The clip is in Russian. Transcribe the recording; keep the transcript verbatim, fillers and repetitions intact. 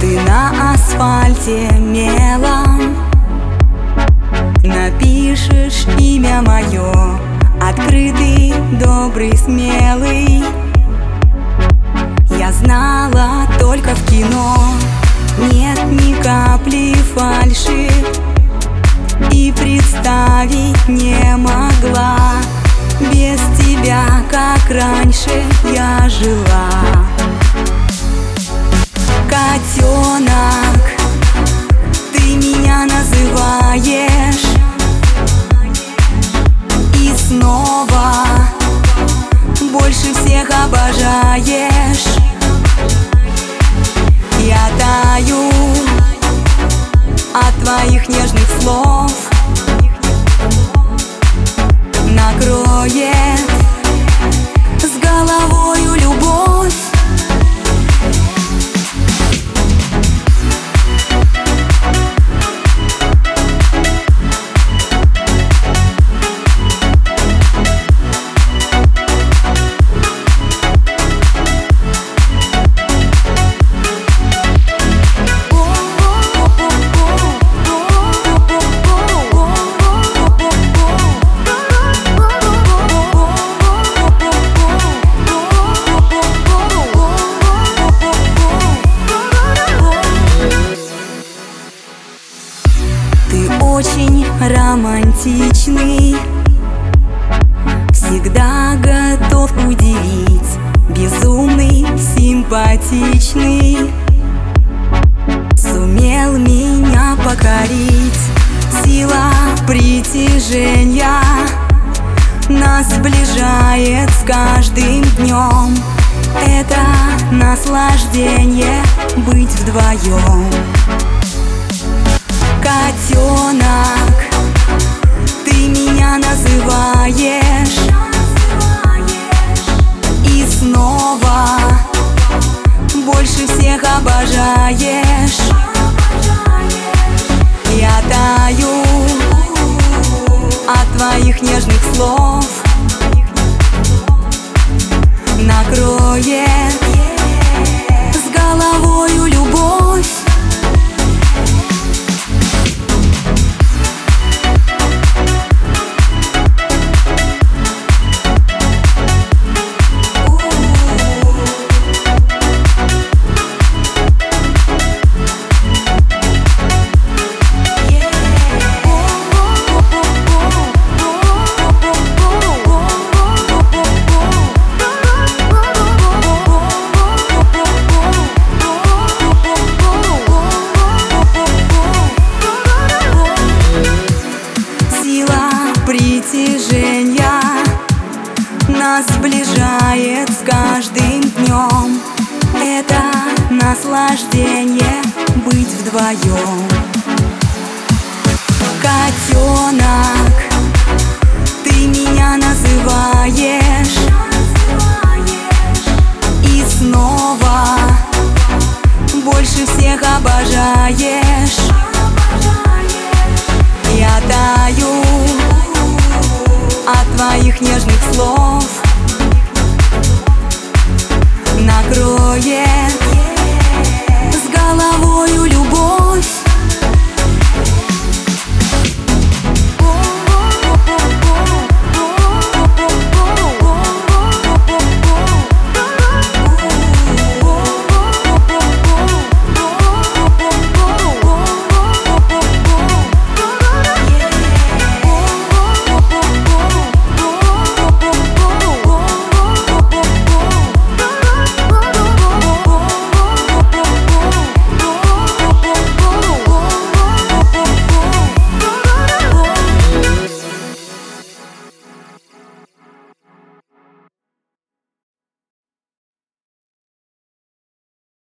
Ты на асфальте мелом напишешь имя мое, открытый, добрый, смелый. Я знала только в кино, нет ни капли фальши, и представить не могла без тебя, как раньше я жила. Котенок, ты меня называешь, и снова больше всех обожаешь. Я таю от твоих нежных слов, накроет с головою любовь. Очень романтичный, всегда готов удивить, безумный, симпатичный. Сумел меня покорить, сила притяжения нас сближает с каждым днем. Это наслаждение быть вдвоем. Котенок, ты меня называешь, и снова больше всех обожаешь. Я таю от твоих нежных слов, накроет с головою любовь. Притяжение нас сближает с каждым днем. Это наслаждение быть вдвоем. Котенок, ты меня называешь, и снова больше всех обожаешь. Я таю от твоих нежных слов, накроет